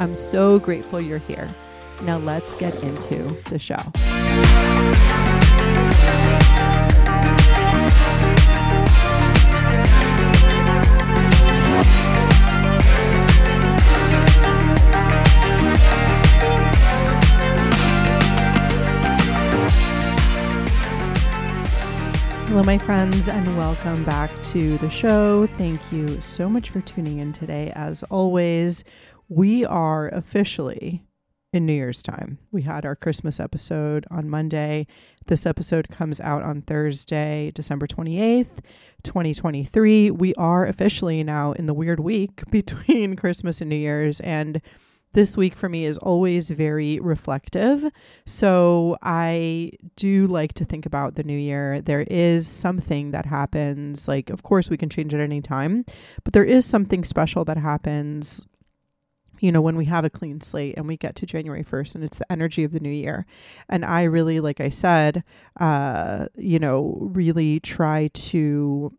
I'm so grateful you're here. Now let's get into the show. Hello, my friends, and welcome back to the show. Thank you so much for tuning in today. As always, we are officially in New Year's time. We had our Christmas episode on Monday. This episode comes out on Thursday, December 28th, 2023. We are officially now in the weird week between Christmas and New Year's, and this week for me is always very reflective. So I do like to think about the new year. There is something that happens, like, of course, we can change it any time, but there is something special that happens, you know, when we have a clean slate and we get to January 1st and it's the energy of the new year. And I really, like I said, really try to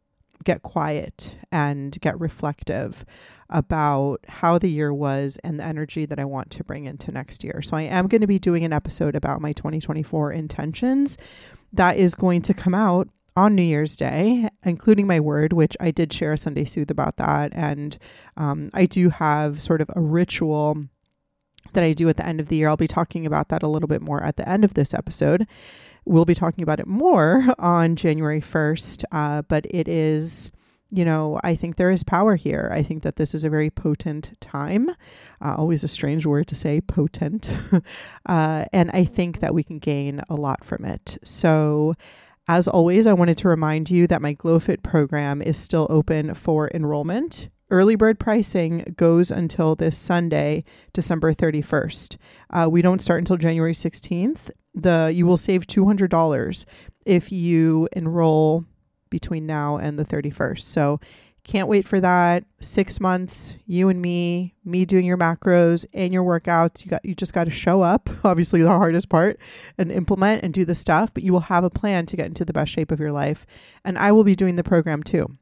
get quiet and get reflective about how the year was and the energy that I want to bring into next year. So I am going to be doing an episode about my 2024 intentions that is going to come out on New Year's Day, including my word, which I did share a Sunday Soothe about that. And I do have sort of a ritual that I do at the end of the year. I'll be talking about that a little bit more at the end of this episode. We'll be talking about it more on January 1st, but it is, you know, I think there is power here. I think that this is a very potent time. Always a strange word to say, potent. And I think that we can gain a lot from it. So as always, I wanted to remind you that my GlowFit program is still open for enrollment. Early bird pricing goes until this Sunday, December 31st. We don't start until January 16th. You will save $200 if you enroll between now and the 31st. So can't wait for that. 6 months, you and me doing your macros and your workouts. You just got to show up, obviously the hardest part, and implement and do the stuff, but you will have a plan to get into the best shape of your life. And I will be doing the program too.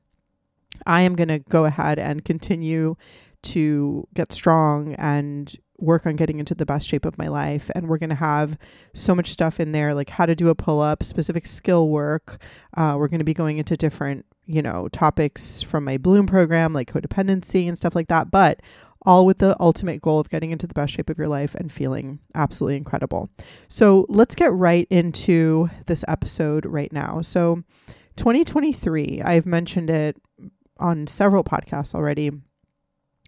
I am going to go ahead and continue to get strong and work on getting into the best shape of my life. And we're going to have so much stuff in there, like how to do a pull-up, specific skill work. We're going to be going into different, you know, topics from my Bloom program, like codependency and stuff like that, but all with the ultimate goal of getting into the best shape of your life and feeling absolutely incredible. So let's get right into this episode right now. So 2023, I've mentioned it on several podcasts already,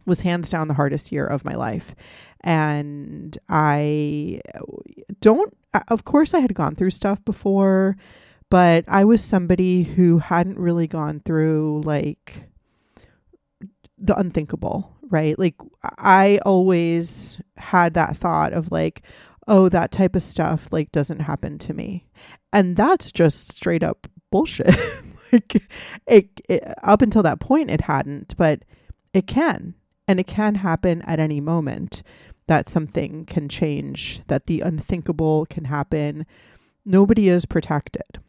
was hands down the hardest year of my life. And of course I had gone through stuff before, but I was somebody who hadn't really gone through like the unthinkable, right? Like I always had that thought of like, oh, that type of stuff like doesn't happen to me. And that's just straight up bullshit. Like it up until that point, it hadn't, but it can. And it can happen at any moment that something can change, that the unthinkable can happen. Nobody is protected.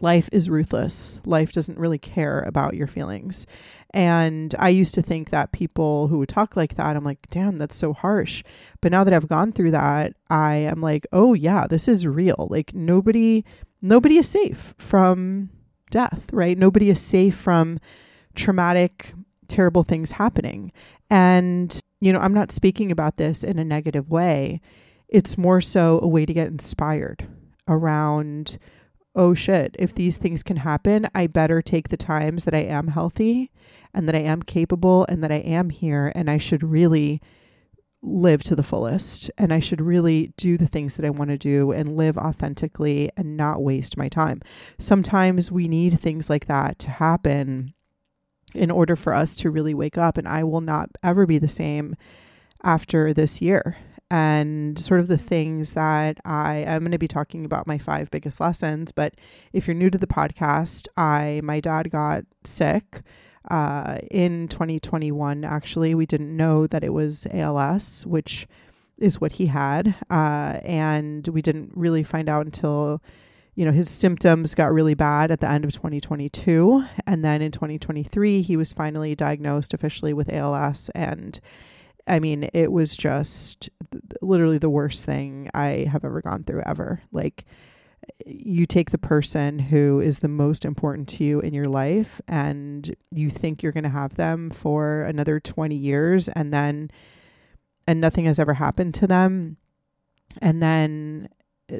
Life is ruthless. Life doesn't really care about your feelings. And I used to think that people who would talk like that, I'm like, damn, that's so harsh. But now that I've gone through that, I am like, oh yeah, this is real. Like nobody is safe from death, right? Nobody is safe from traumatic, terrible things happening. And, you know, I'm not speaking about this in a negative way. It's more so a way to get inspired around, oh shit, if these things can happen, I better take the times that I am healthy and that I am capable and that I am here. And I should really live to the fullest. And I should really do the things that I want to do and live authentically and not waste my time. Sometimes we need things like that to happen in order for us to really wake up. And I will not ever be the same after this year. and sort of the things that I'm going to be talking about, my 5 biggest lessons. But if you're new to the podcast, my dad got sick in 2021. Actually, we didn't know that it was ALS, which is what he had. And we didn't really find out until, you know, his symptoms got really bad at the end of 2022. And then in 2023, he was finally diagnosed officially with ALS. And I mean, it was just literally the worst thing I have ever gone through ever. Like, you take the person who is the most important to you in your life, and you think you're going to have them for another 20 years, and nothing has ever happened to them. And then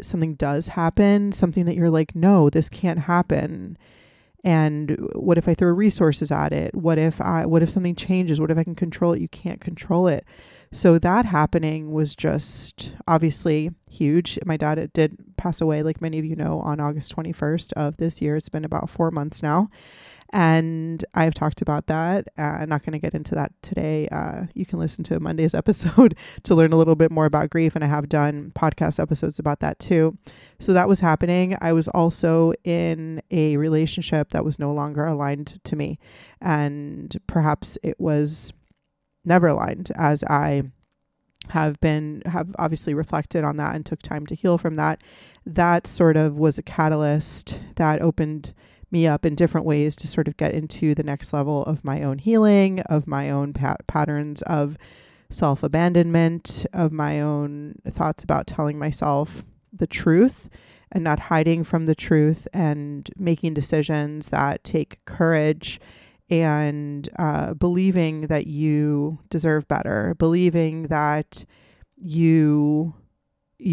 something does happen, something that you're like, no, this can't happen. And what if I throw resources at it? What if something changes? What if I can control it? You can't control it. So that happening was just obviously huge. My dad did pass away, like many of you know, on August 21st of this year. It's been about 4 months now. And I've talked about that. I'm not going to get into that today. You can listen to Monday's episode to learn a little bit more about grief. And I have done podcast episodes about that too. So that was happening. I was also in a relationship that was no longer aligned to me. And perhaps it was never aligned, as I have obviously reflected on that and took time to heal from that. That sort of was a catalyst that opened me up in different ways to sort of get into the next level of my own healing, of my own patterns of self-abandonment, of my own thoughts about telling myself the truth and not hiding from the truth, and making decisions that take courage, and believing that you deserve better, believing that you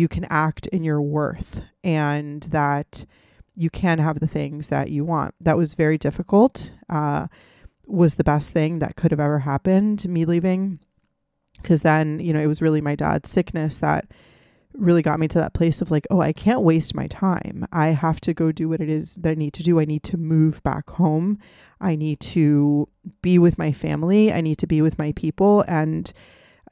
can act in your worth, and that you can have the things that you want. That was very difficult. Was the best thing that could have ever happened, me leaving. Because then, you know, it was really my dad's sickness that really got me to that place of like, oh, I can't waste my time. I have to go do what it is that I need to do. I need to move back home. I need to be with my family. I need to be with my people. And,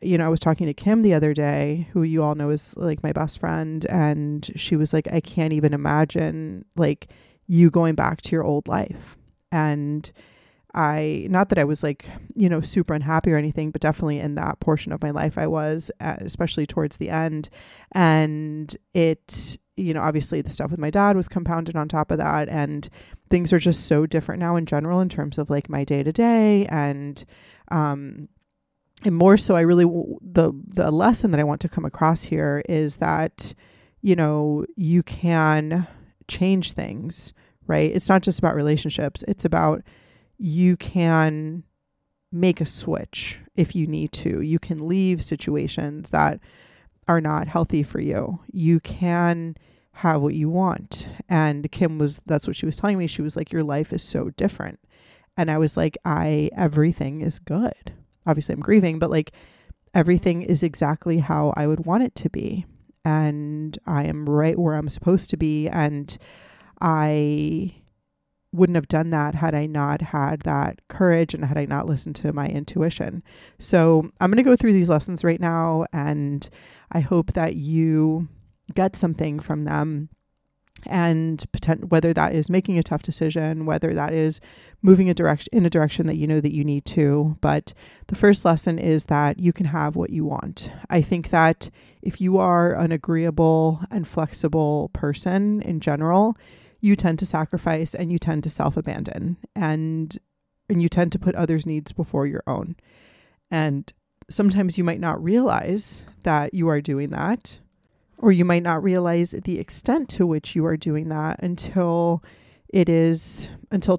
you know, I was talking to Kim the other day, who you all know is like my best friend. And she was like, I can't even imagine like you going back to your old life. And not that I was like, you know, super unhappy or anything, but definitely in that portion of my life I was, especially towards the end. And it, you know, obviously the stuff with my dad was compounded on top of that. And things are just so different now in general in terms of like my day to day. And more so, I really, the lesson that I want to come across here is that, you know, you can change things, right? It's not just about relationships. It's about, you can make a switch if you need to. You can leave situations that are not healthy for you. You can have what you want. And Kim that's what she was telling me. She was like, your life is so different. And I was like, everything is good. Obviously I'm grieving, but like everything is exactly how I would want it to be. And I am right where I'm supposed to be. And I wouldn't have done that had I not had that courage and had I not listened to my intuition. So I'm going to go through these lessons right now. And I hope that you get something from them. And whether that is making a tough decision, whether that is moving in a direction that you know that you need to. But the first lesson is that you can have what you want. I think that if you are an agreeable and flexible person in general, you tend to sacrifice and you tend to self-abandon and you tend to put others' needs before your own. And sometimes you might not realize that you are doing that, or you might not realize the extent to which you are doing that until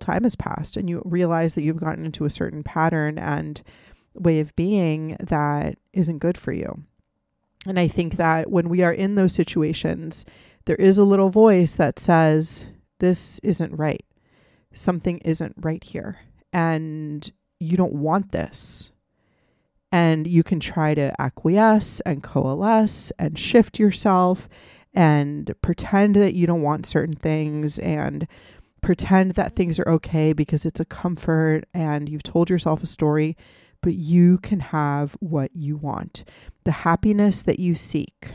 time has passed and you realize that you've gotten into a certain pattern and way of being that isn't good for you. And I think that when we are in those situations, there is a little voice that says, this isn't right. Something isn't right here. And you don't want this. And you can try to acquiesce and coalesce and shift yourself and pretend that you don't want certain things and pretend that things are okay because it's a comfort and you've told yourself a story but you can have what you want, the happiness that you seek,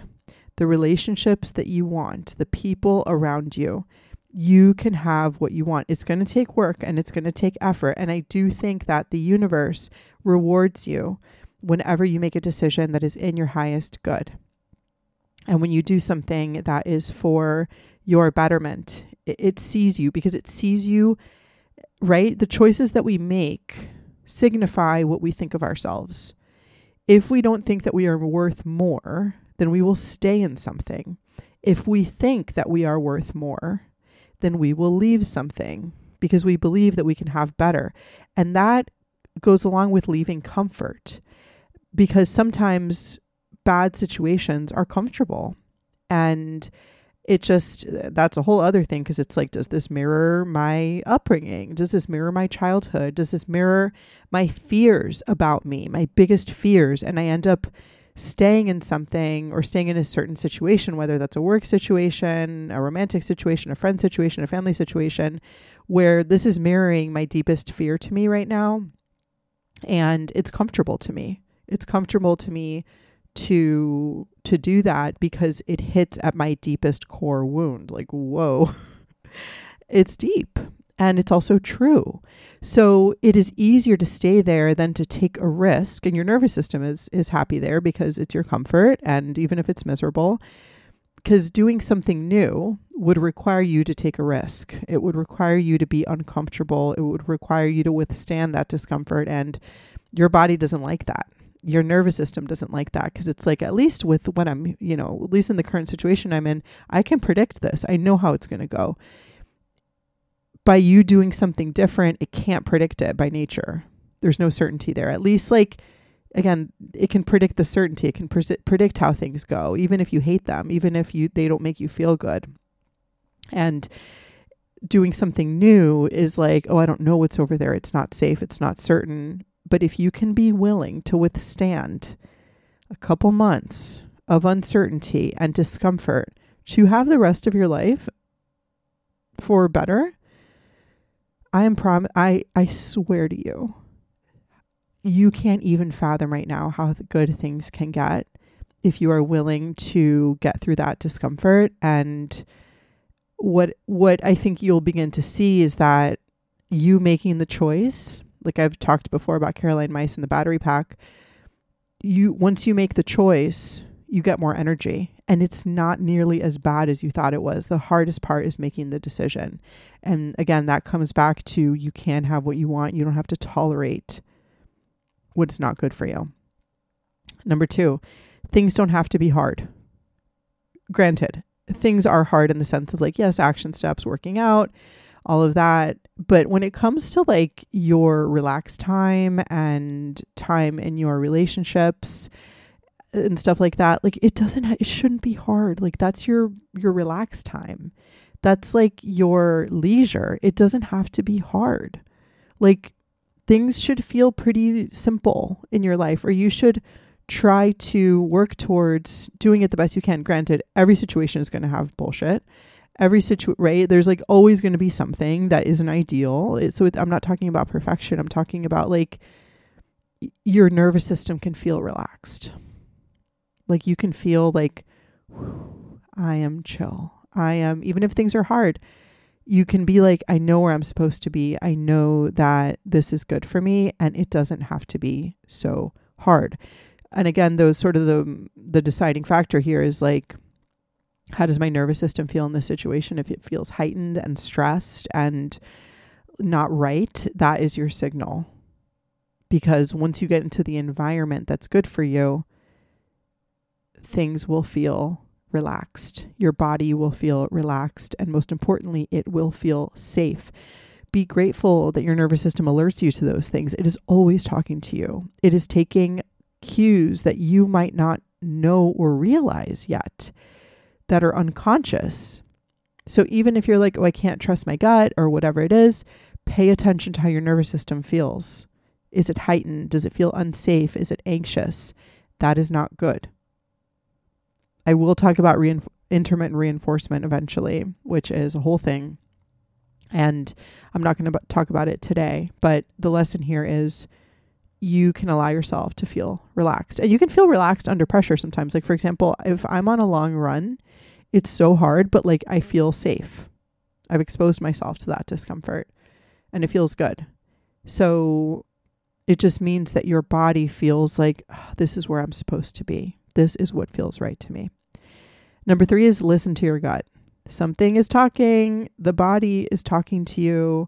the relationships that you want, the people around you. You can have what you want. It's going to take work and it's going to take effort. And I do think that the universe rewards you whenever you make a decision that is in your highest good. And when you do something that is for your betterment, it sees you, because it sees you, right? The choices that we make signify what we think of ourselves. If we don't think that we are worth more, then we will stay in something. If we think that we are worth more, then we will leave something, because we believe that we can have better. And that goes along with leaving comfort, because sometimes bad situations are comfortable. And it just, that's a whole other thing, because it's like, does this mirror my upbringing? Does this mirror my childhood? Does this mirror my fears about me, my biggest fears? And I end up staying in something or staying in a certain situation, whether that's a work situation, a romantic situation, a friend situation, a family situation, where this is mirroring my deepest fear to me right now. And it's comfortable to me. It's comfortable to me to do that, because it hits at my deepest core wound. Like, whoa, it's deep. And it's also true. So it is easier to stay there than to take a risk. And your nervous system is happy there, because it's your comfort. And even if it's miserable, because doing something new would require you to take a risk. It would require you to be uncomfortable. It would require you to withstand that discomfort. And your body doesn't like that. Your nervous system doesn't like that, because it's like, at least with what I'm, you know, at least in the current situation I'm in, I can predict this. I know how it's going to go. By you doing something different, it can't predict it by nature. There's no certainty there. At least, like, again, it can predict the certainty. It can predict how things go, even if you hate them, even if they don't make you feel good. And doing something new is like, oh, I don't know what's over there. It's not safe. It's not certain. But if you can be willing to withstand a couple months of uncertainty and discomfort to have the rest of your life for better, I swear to you, you can't even fathom right now how good things can get if you are willing to get through that discomfort. And what I think you'll begin to see is that you making the choice, like I've talked before about Caroline Myss and the battery pack, once you make the choice, you get more energy, and it's not nearly as bad as you thought it was. The hardest part is making the decision. And again, that comes back to, you can have what you want. You don't have to tolerate what is not good for you. Number 2, things don't have to be hard. Granted, things are hard in the sense of, like, yes, action steps, working out, all of that. But when it comes to, like, your relaxed time and time in your relationships and stuff like that, like, it shouldn't be hard. Like, that's your relaxed time. That's like your leisure. It doesn't have to be hard. Like, things should feel pretty simple in your life, or you should try to work towards doing it the best you can. Granted, every situation is going to have bullshit. Every situation, right? There's, like, always going to be something that isn't ideal. I'm not talking about perfection. I'm talking about, like, your nervous system can feel relaxed. Like, you can feel like, I am chill. Even if things are hard, you can be like, I know where I'm supposed to be. I know that this is good for me, and it doesn't have to be so hard. And again, those sort of the deciding factor here is, like, how does my nervous system feel in this situation? If it feels heightened and stressed and not right, that is your signal. Because once you get into the environment that's good for you, things will feel relaxed. Your body will feel relaxed. And most importantly, it will feel safe. Be grateful that your nervous system alerts you to those things. It is always talking to you. It is taking cues that you might not know or realize yet, that are unconscious. So even if you're like, oh, I can't trust my gut or whatever it is, pay attention to how your nervous system feels. Is it heightened? Does it feel unsafe? Is it anxious? That is not good. I will talk about intermittent reinforcement eventually, which is a whole thing. And I'm not going to talk about it today, but the lesson here is you can allow yourself to feel relaxed. And you can feel relaxed under pressure sometimes. Like, for example, if I'm on a long run, it's so hard, but like I feel safe. I've exposed myself to that discomfort and it feels good. So it just means that your body feels like, oh, this is where I'm supposed to be. This is what feels right to me. Number 3 is listen to your gut. Something is talking. The body is talking to you.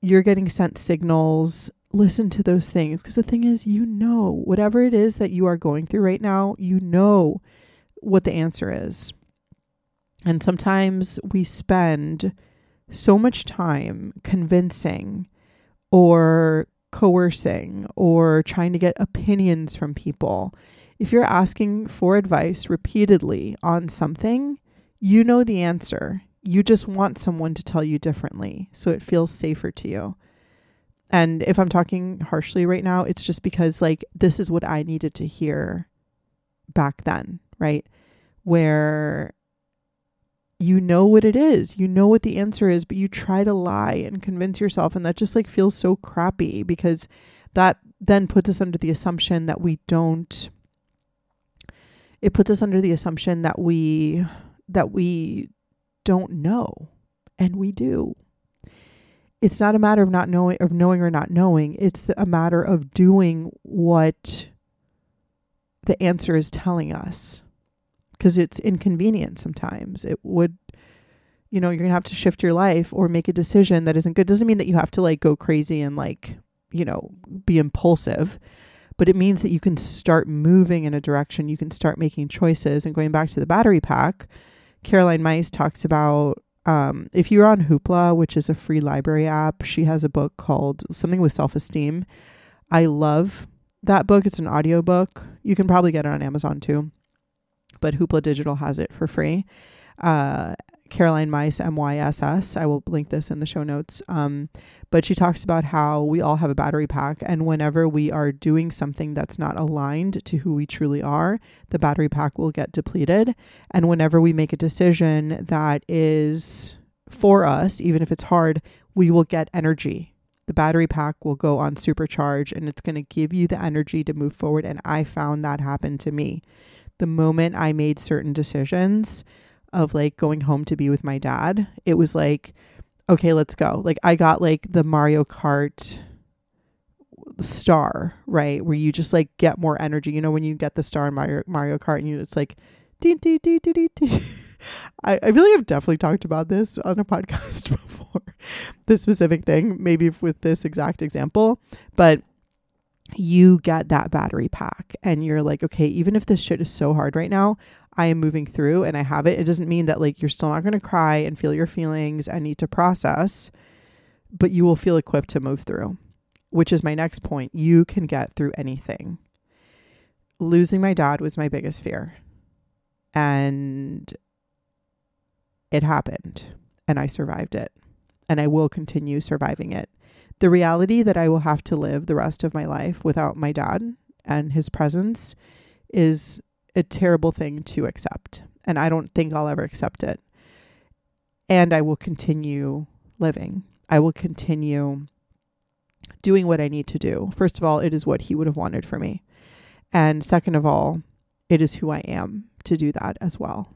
You're getting sent signals. Listen to those things. Because the thing is, you know, whatever it is that you are going through right now, you know what the answer is. And sometimes we spend so much time convincing or coercing or trying to get opinions from people. If you're asking for advice repeatedly on something, you know the answer. You just want someone to tell you differently so it feels safer to you. And if I'm talking harshly right now, it's just because like this is what I needed to hear back then, right? Where you know what it is, you know what the answer is, but you try to lie and convince yourself. And that just like feels so crappy because that then puts us under the assumption that we don't, it puts us under the assumption that we don't know, and we do. It's not a matter of not knowing, of knowing or not knowing. It's a matter of doing what the answer is telling us, because it's inconvenient sometimes. It would, you know, you're going to have to shift your life or make a decision that isn't good. Doesn't mean that you have to like go crazy and like, you know, be impulsive, but it means that you can start moving in a direction. You can start making choices. And going back to the battery pack, Caroline Myss talks about if you're on Hoopla, which is a free library app, she has a book called Something with Self-Esteem. I love that book. It's an audiobook. You can probably get it on Amazon too, but Hoopla Digital has it for free. Caroline Myss, M-Y-S-S. I will link this in the show notes. But she talks about how we all have a battery pack, and whenever we are doing something that's not aligned to who we truly are, the battery pack will get depleted. And whenever we make a decision that is for us, even if it's hard, we will get energy. The battery pack will go on supercharge, and it's going to give you the energy to move forward. And I found that happened to me. The moment I made certain decisions of like going home to be with my dad, it was like, okay, let's go. Like I got like the Mario Kart star, right? Where you just like get more energy. You know, when you get the star in Mario Kart and you, it's like, dee, dee, dee, dee, dee, dee. I feel like I've definitely talked about this on a podcast before, this specific thing, maybe with this exact example, but you get that battery pack and you're like, okay, even if this shit is so hard right now, I am moving through and I have it. It doesn't mean that like you're still not going to cry and feel your feelings and need to process, but you will feel equipped to move through, which is my next point. You can get through anything. Losing my dad was my biggest fear, and it happened and I survived it, and I will continue surviving it. The reality that I will have to live the rest of my life without my dad and his presence is a terrible thing to accept. And I don't think I'll ever accept it. And I will continue living. I will continue doing what I need to do. First of all, it is what he would have wanted for me. And second of all, it is who I am to do that as well.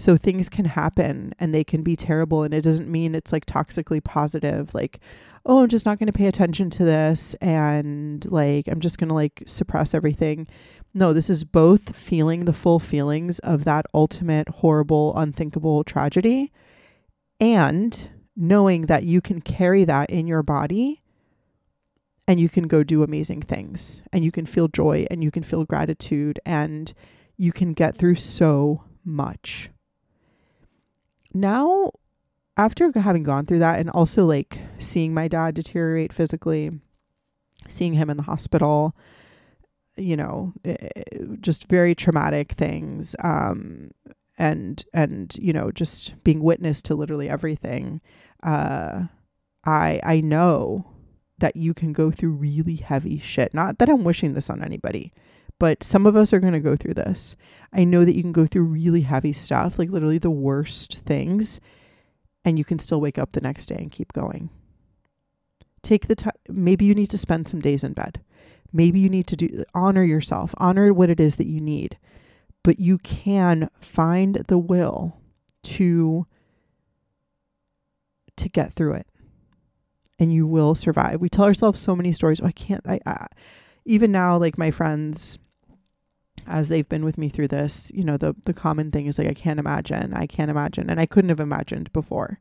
So things can happen and they can be terrible. And it doesn't mean it's like toxically positive, like, oh, I'm just not going to pay attention to this, and like, I'm just going to like suppress everything. No, this is both feeling the full feelings of that ultimate, horrible, unthinkable tragedy, and knowing that you can carry that in your body and you can go do amazing things, and you can feel joy, and you can feel gratitude, and you can get through so much. Now, after having gone through that, and also like seeing my dad deteriorate physically, seeing him in the hospital, you know, just very traumatic things, and you know, just being witness to literally everything, I know that you can go through really heavy shit. Not that I'm wishing this on anybody, but some of us are going to go through this. I know that you can go through really heavy stuff, like literally the worst things, and you can still wake up the next day and keep going. Take the time. Maybe you need to spend some days in bed. Maybe you need to honor yourself, honor what it is that you need, but you can find the will to get through it, and you will survive. We tell ourselves so many stories. Oh, I can't, even now, like my friends, as they've been with me through this, you know, the common thing is like, I can't imagine. And I couldn't have imagined before,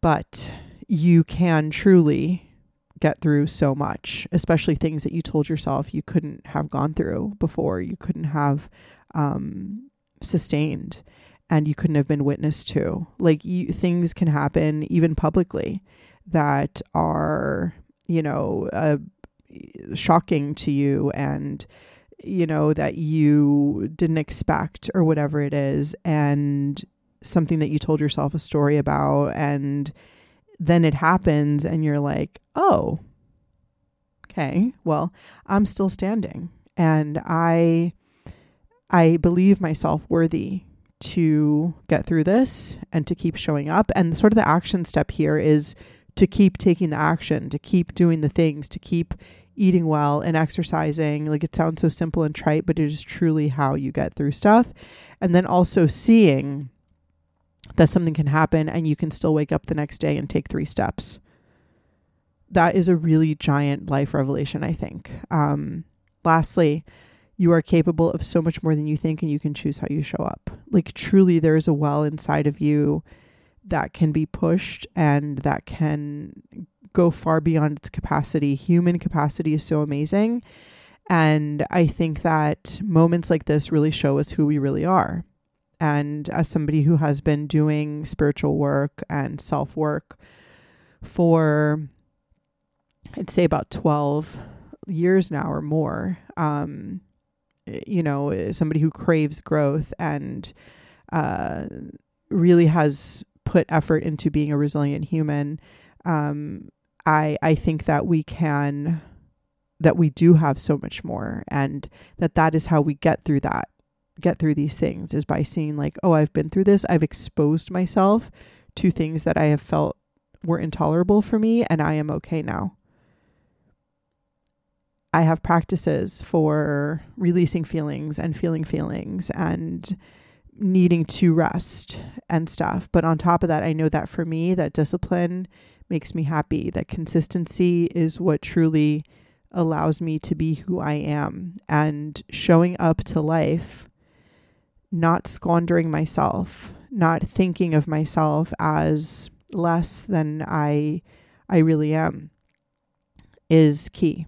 but you can truly get through so much, especially things that you told yourself you couldn't have gone through before, you couldn't have sustained, and you couldn't have been witness to. Like, things can happen even publicly that are, you know, shocking to you, and, you know, that you didn't expect or whatever it is, and something that you told yourself a story about, and then it happens and you're like, oh, okay, well, I'm still standing, and I believe myself worthy to get through this and to keep showing up. And sort of the action step here is to keep taking the action, to keep doing the things, to keep eating well and exercising. Like, it sounds so simple and trite, but it is truly how you get through stuff. And then also seeing that something can happen and you can still wake up the next day and take 3 steps. That is a really giant life revelation, I think. Lastly, you are capable of so much more than you think, and you can choose how you show up. Like, truly, there is a well inside of you that can be pushed and that can go far beyond its capacity. Human capacity is so amazing. And I think that moments like this really show us who we really are. And as somebody who has been doing spiritual work and self-work for, I'd say, about 12 years now or more, you know, somebody who craves growth and really has put effort into being a resilient human, I think that we do have so much more, and that is how we get through these things, is by seeing like, oh, I've been through this. I've exposed myself to things that I have felt were intolerable for me, and I am okay now. I have practices for releasing feelings and feeling feelings and needing to rest and stuff. But on top of that, I know that for me, that discipline makes me happy, that consistency is what truly allows me to be who I am, and showing up to life, not squandering myself, not thinking of myself as less than I really am, is key.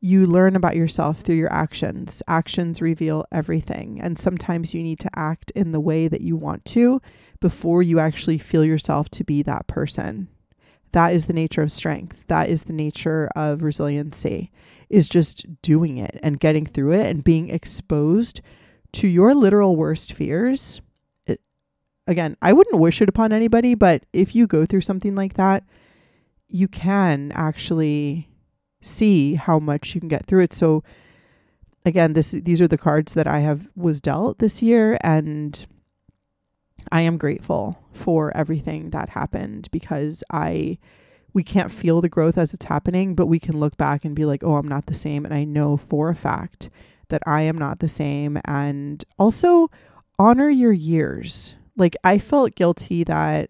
You learn about yourself through your actions. Actions reveal everything. And sometimes you need to act in the way that you want to before you actually feel yourself to be that person. That is the nature of strength. That is the nature of resiliency, is just doing it and getting through it and being exposed to your literal worst fears. Again, I wouldn't wish it upon anybody, but if you go through something like that, you can actually see how much you can get through it. So again, these are the cards that was dealt this year, and I am grateful for everything that happened, because we can't feel the growth as it's happening, but we can look back and be like, oh, I'm not the same. And I know for a fact that I am not the same. And also honor your years. Like, I felt guilty that,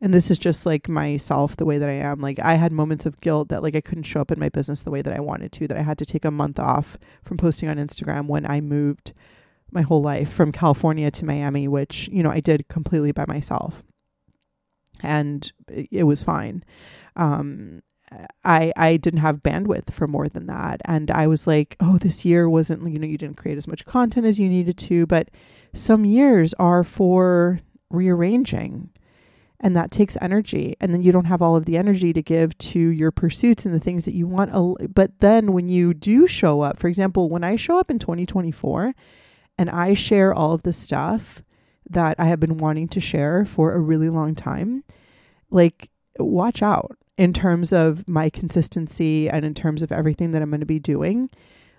and this is just like myself, the way that I am. Like, I had moments of guilt that like I couldn't show up in my business the way that I wanted to, that I had to take a month off from posting on Instagram when I moved my whole life from California to Miami, which, you know, I did completely by myself, and it was fine. I didn't have bandwidth for more than that. And I was like, oh, this year wasn't, you know, you didn't create as much content as you needed to, but some years are for rearranging, and that takes energy. And then you don't have all of the energy to give to your pursuits and the things that you want. But then when you do show up, for example, when I show up in 2024 and I share all of the stuff that I have been wanting to share for a really long time, like, watch out in terms of my consistency and in terms of everything that I'm going to be doing.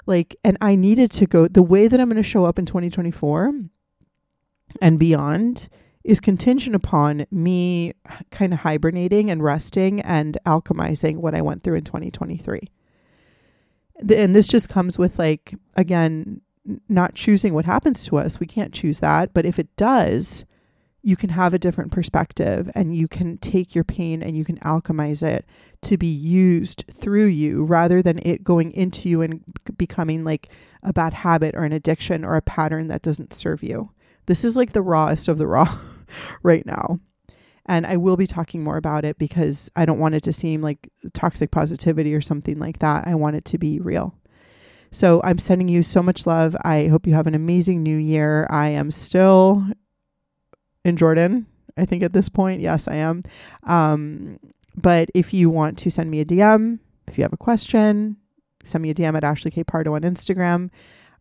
Like, and I needed to go, the way that I'm going to show up in 2024 and beyond is contingent upon me kind of hibernating and resting and alchemizing what I went through in 2023. and this just comes with, like, again, not choosing what happens to us. We can't choose that. But if it does, you can have a different perspective, and you can take your pain and you can alchemize it to be used through you, rather than it going into you and becoming like a bad habit or an addiction or a pattern that doesn't serve you. This is like the rawest of the raw right now. And I will be talking more about it, because I don't want it to seem like toxic positivity or something like that. I want it to be real. So I'm sending you so much love. I hope you have an amazing new year. I am still in Jordan, I think, at this point. Yes, I am. But if you want to send me a DM, if you have a question, send me a DM at Ashley K. Pardo on Instagram.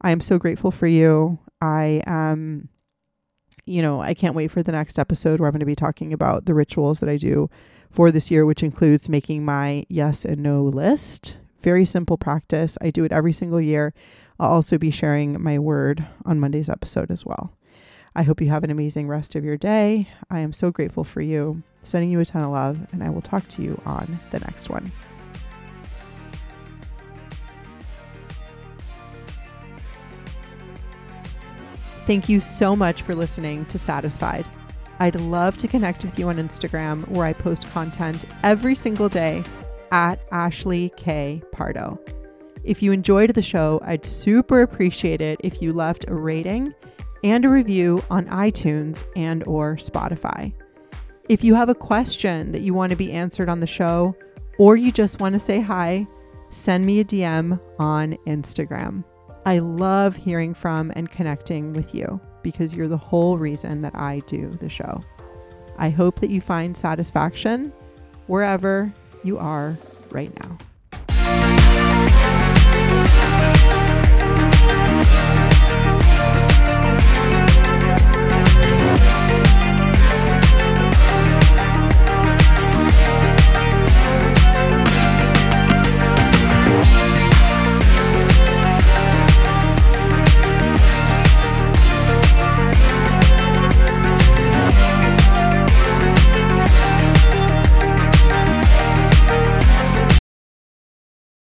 I am so grateful for you. I am, you know, I can't wait for the next episode, where I'm going to be talking about the rituals that I do for this year, which includes making my yes and no list. Very simple practice. I do it every single year. I'll also be sharing my word on Monday's episode as well. I hope you have an amazing rest of your day. I am so grateful for you. Sending you a ton of love, and I will talk to you on the next one. Thank you so much for listening to Satisfied. I'd love to connect with you on Instagram, where I post content every single day at Ashley K. Pardo. If you enjoyed the show, I'd super appreciate it if you left a rating and a review on iTunes and or Spotify. If you have a question that you want to be answered on the show, or you just want to say hi, send me a DM on Instagram. I love hearing from and connecting with you, because you're the whole reason that I do the show. I hope that you find satisfaction wherever you are right now.